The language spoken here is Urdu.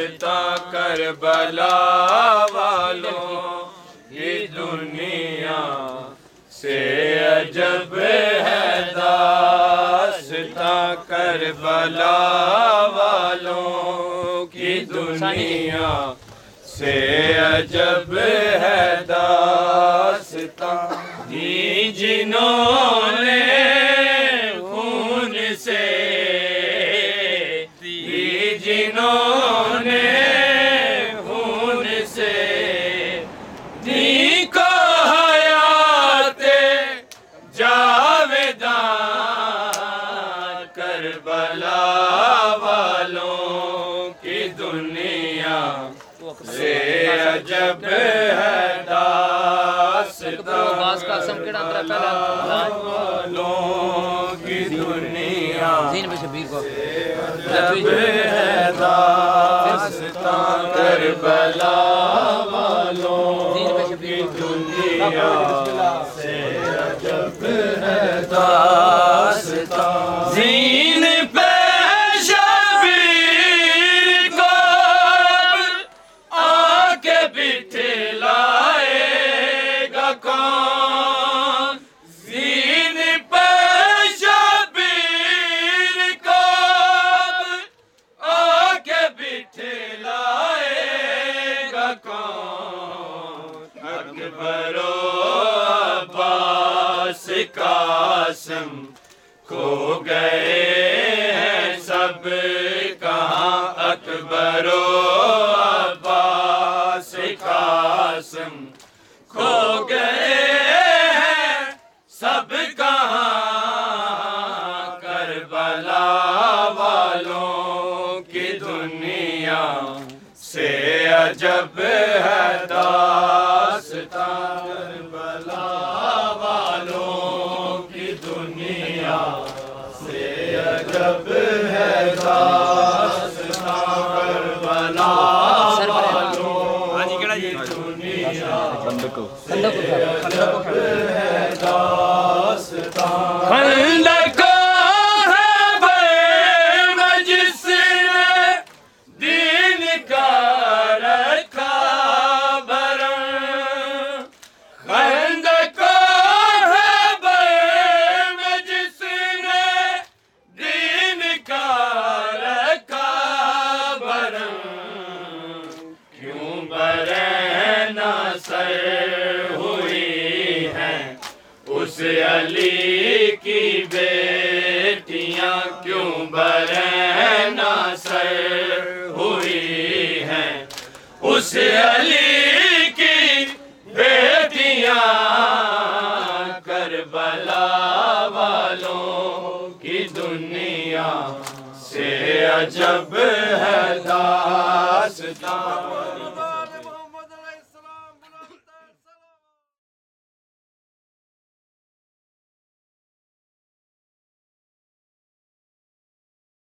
واسطہ کربلا والوں، یہ دنیا سے عجب ہے داستہ کربلا والوں کی، دنیا سے عجب ہے داستہ، جنہوں نے خون سے کربلا والوں کی دنیا سے عجب ہے داستاں، زین پہ شبیر کو آ کے بٹھلائے گا کون، زین پہ شبیر کو آ کے بٹھلائے قاسم کھو گئے ہیں سب کہاں، اکبر و عباس قاسم کھو گئے ہیں سب کہاں، کربلا والوں کی دنیا سے عجب ہے داستاں، خندق ہے بے مجلس نے دین کا رکھا برن، خندق ہے بے مجلس نے دین کا رکھا برن، کیوں برن سر علی کی بیٹیاں، کیوں برہنہ سر ہوئی ہیں اس علی کی بیٹیاں، کربلا والوں کی دنیا سے عجب ہے داستاں۔